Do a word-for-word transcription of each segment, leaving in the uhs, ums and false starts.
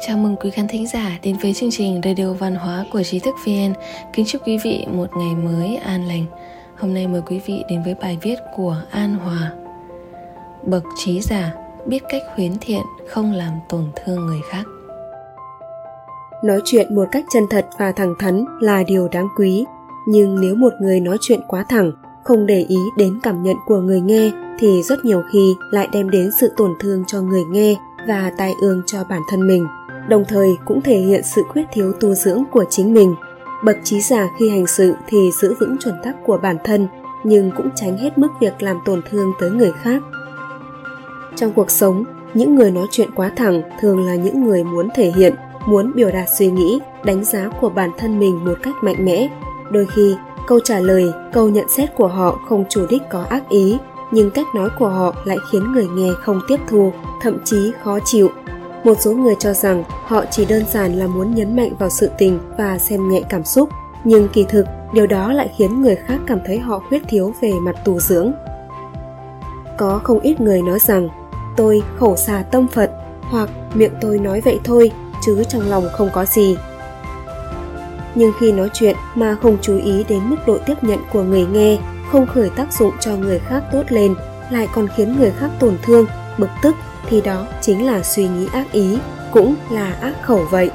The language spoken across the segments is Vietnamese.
Chào mừng quý khán thính giả đến với chương trình Radio Văn hóa của Trí Thức vê en. Kính chúc quý vị một ngày mới an lành. Hôm nay mời quý vị đến với bài viết của An Hòa. Bậc trí giả biết cách khuyến thiện, không làm tổn thương người khác. Nói chuyện một cách chân thật và thẳng thắn là điều đáng quý. Nhưng nếu một người nói chuyện quá thẳng, không để ý đến cảm nhận của người nghe thì rất nhiều khi lại đem đến sự tổn thương cho người nghe và tai ương cho bản thân mình, đồng thời cũng thể hiện sự khuyết thiếu tu dưỡng của chính mình. Bậc trí giả khi hành sự thì giữ vững chuẩn tắc của bản thân, nhưng cũng tránh hết mức việc làm tổn thương tới người khác. Trong cuộc sống, những người nói chuyện quá thẳng thường là những người muốn thể hiện, muốn biểu đạt suy nghĩ, đánh giá của bản thân mình một cách mạnh mẽ. Đôi khi, câu trả lời, câu nhận xét của họ không chủ đích có ác ý, nhưng cách nói của họ lại khiến người nghe không tiếp thu, thậm chí khó chịu. Một số người cho rằng họ chỉ đơn giản là muốn nhấn mạnh vào sự tình và xem nhẹ cảm xúc, nhưng kỳ thực điều đó lại khiến người khác cảm thấy họ khuyết thiếu về mặt tu dưỡng. Có không ít người nói rằng tôi khẩu xà tâm Phật, hoặc miệng tôi nói vậy thôi chứ trong lòng không có gì. Nhưng khi nói chuyện mà không chú ý đến mức độ tiếp nhận của người nghe, không khởi tác dụng cho người khác tốt lên, lại còn khiến người khác tổn thương, bực tức, thì đó chính là suy nghĩ ác ý, cũng là ác khẩu vậy.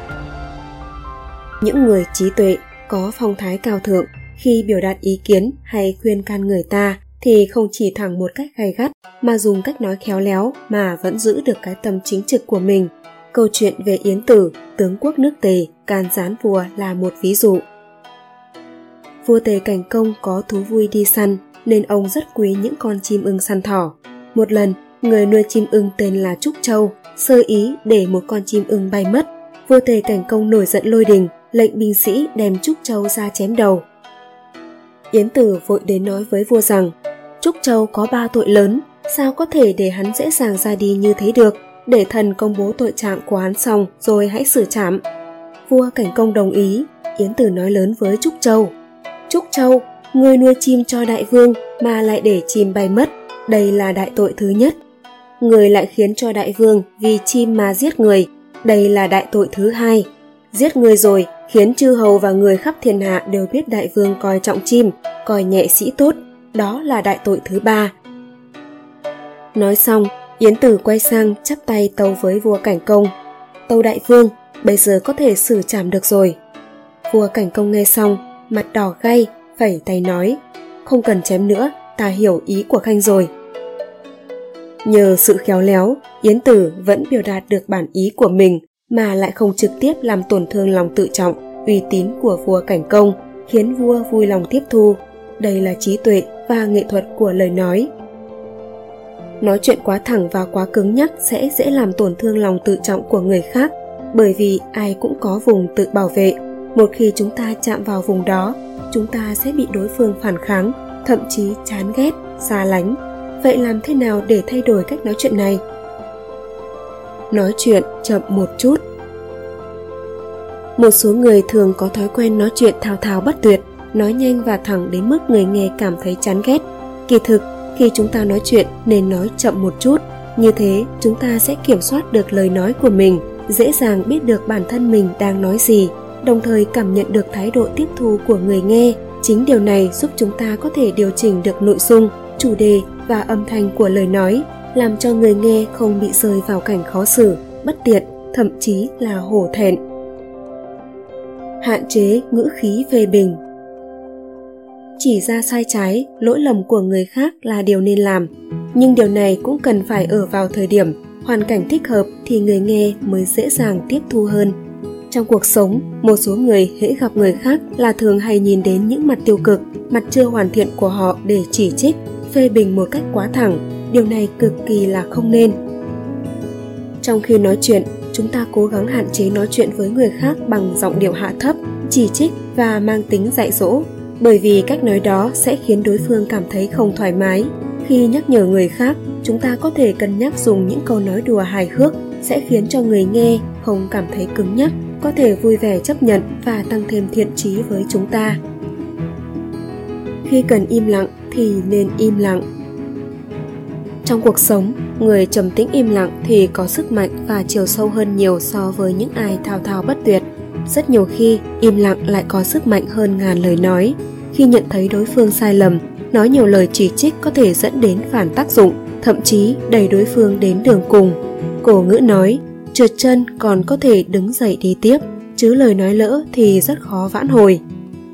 Những người trí tuệ, có phong thái cao thượng, khi biểu đạt ý kiến hay khuyên can người ta thì không chỉ thẳng một cách gay gắt mà dùng cách nói khéo léo mà vẫn giữ được cái tâm chính trực của mình. Câu chuyện về Yến Tử, tướng quốc nước Tề, can gián vua là một ví dụ. Vua Tề Cảnh Công có thú vui đi săn nên ông rất quý những con chim ưng săn thỏ. Một lần, người nuôi chim ưng tên là Trúc Châu sơ ý để một con chim ưng bay mất. Vua Tề Cảnh Công nổi giận lôi đình, lệnh binh sĩ đem Trúc Châu ra chém đầu. Yến Tử vội đến nói với vua rằng Trúc Châu có ba tội lớn, sao có thể để hắn dễ dàng ra đi như thế được, để thần công bố tội trạng của hắn xong rồi hãy xử trảm. Vua Cảnh Công đồng ý. Yến Tử nói lớn với Trúc Châu: Trúc Châu, ngươi nuôi chim cho đại vương mà lại để chim bay mất, đây là đại tội thứ nhất. Ngươi lại khiến cho đại vương vì chim mà giết người, đây là đại tội thứ hai. Giết người rồi, khiến chư hầu và người khắp thiên hạ đều biết đại vương coi trọng chim, coi nhẹ sĩ tốt, đó là đại tội thứ ba. Nói xong, Yến Tử quay sang chắp tay tâu với vua Cảnh Công: Tâu đại vương, bây giờ có thể xử trảm được rồi. Vua Cảnh Công nghe xong, mặt đỏ gay, phẩy tay nói: Không cần chém nữa, ta hiểu ý của khanh rồi. Nhờ sự khéo léo, Yến Tử vẫn biểu đạt được bản ý của mình mà lại không trực tiếp làm tổn thương lòng tự trọng, uy tín của vua Cảnh Công, khiến vua vui lòng tiếp thu. Đây là trí tuệ và nghệ thuật của lời nói. Nói chuyện quá thẳng và quá cứng nhắc sẽ dễ làm tổn thương lòng tự trọng của người khác, bởi vì ai cũng có vùng tự bảo vệ. Một khi chúng ta chạm vào vùng đó, chúng ta sẽ bị đối phương phản kháng, thậm chí chán ghét, xa lánh. Vậy làm thế nào để thay đổi cách nói chuyện này? Nói chuyện chậm một chút. Một số người thường có thói quen nói chuyện thao thao bất tuyệt, nói nhanh và thẳng đến mức người nghe cảm thấy chán ghét. Kỳ thực, khi chúng ta nói chuyện nên nói chậm một chút, như thế chúng ta sẽ kiểm soát được lời nói của mình, dễ dàng biết được bản thân mình đang nói gì, đồng thời cảm nhận được thái độ tiếp thu của người nghe. Chính điều này giúp chúng ta có thể điều chỉnh được nội dung, chủ đề và âm thanh của lời nói, làm cho người nghe không bị rơi vào cảnh khó xử, bất tiện, thậm chí là hổ thẹn. Hạn chế ngữ khí phê bình. Chỉ ra sai trái, lỗi lầm của người khác là điều nên làm, nhưng điều này cũng cần phải ở vào thời điểm, hoàn cảnh thích hợp thì người nghe mới dễ dàng tiếp thu hơn. Trong cuộc sống, một số người hễ gặp người khác là thường hay nhìn đến những mặt tiêu cực, mặt chưa hoàn thiện của họ để chỉ trích, phê bình một cách quá thẳng. Điều này cực kỳ là không nên. Trong khi nói chuyện, chúng ta cố gắng hạn chế nói chuyện với người khác bằng giọng điệu hạ thấp, chỉ trích và mang tính dạy dỗ, bởi vì cách nói đó sẽ khiến đối phương cảm thấy không thoải mái. Khi nhắc nhở người khác, chúng ta có thể cân nhắc dùng những câu nói đùa hài hước sẽ khiến cho người nghe không cảm thấy cứng nhắc, có thể vui vẻ chấp nhận và tăng thêm thiện chí với chúng ta. Khi cần im lặng thì nên im lặng. Trong cuộc sống, người trầm tĩnh im lặng thì có sức mạnh và chiều sâu hơn nhiều so với những ai thao thao bất tuyệt. Rất nhiều khi, im lặng lại có sức mạnh hơn ngàn lời nói. Khi nhận thấy đối phương sai lầm, nói nhiều lời chỉ trích có thể dẫn đến phản tác dụng, thậm chí đẩy đối phương đến đường cùng. Cổ ngữ nói, trượt chân còn có thể đứng dậy đi tiếp, chứ lời nói lỡ thì rất khó vãn hồi.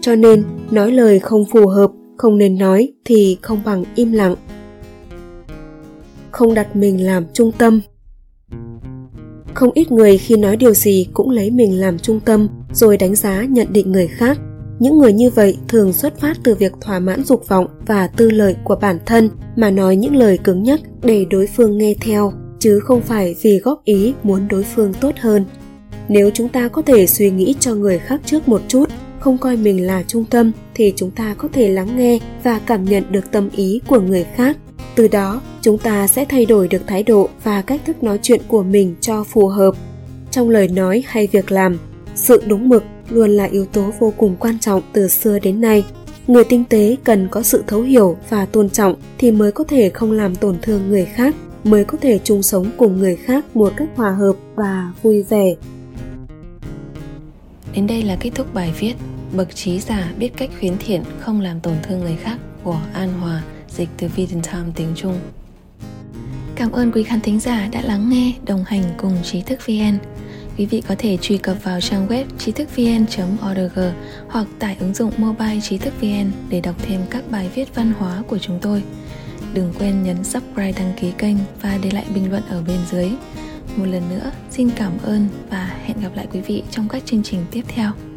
Cho nên, nói lời không phù hợp, không nên nói thì không bằng im lặng. Không đặt mình làm trung tâm. Không ít người khi nói điều gì cũng lấy mình làm trung tâm, rồi đánh giá nhận định người khác. Những người như vậy thường xuất phát từ việc thỏa mãn dục vọng và tư lợi của bản thân mà nói những lời cứng nhắc để đối phương nghe theo, chứ không phải vì góp ý muốn đối phương tốt hơn. Nếu chúng ta có thể suy nghĩ cho người khác trước một chút, không coi mình là trung tâm, thì chúng ta có thể lắng nghe và cảm nhận được tâm ý của người khác. Từ đó, chúng ta sẽ thay đổi được thái độ và cách thức nói chuyện của mình cho phù hợp. Trong lời nói hay việc làm, sự đúng mực luôn là yếu tố vô cùng quan trọng từ xưa đến nay. Người tinh tế cần có sự thấu hiểu và tôn trọng thì mới có thể không làm tổn thương người khác, mới có thể chung sống cùng người khác một cách hòa hợp và vui vẻ. Đến đây là kết thúc bài viết Bậc trí giả biết cách khuyến thiện, không làm tổn thương người khác của An Hòa, dịch từ Vision Time tiếng Trung. Cảm ơn quý khán thính giả đã lắng nghe, đồng hành cùng Trí Thức vê en. Quý vị có thể truy cập vào trang web trí thức vê en chấm org hoặc tải ứng dụng mobile Trí Thức vê en để đọc thêm các bài viết văn hóa của chúng tôi. Đừng quên nhấn subscribe, đăng ký kênh và để lại bình luận ở bên dưới. Một lần nữa, xin cảm ơn và hẹn gặp lại quý vị trong các chương trình tiếp theo.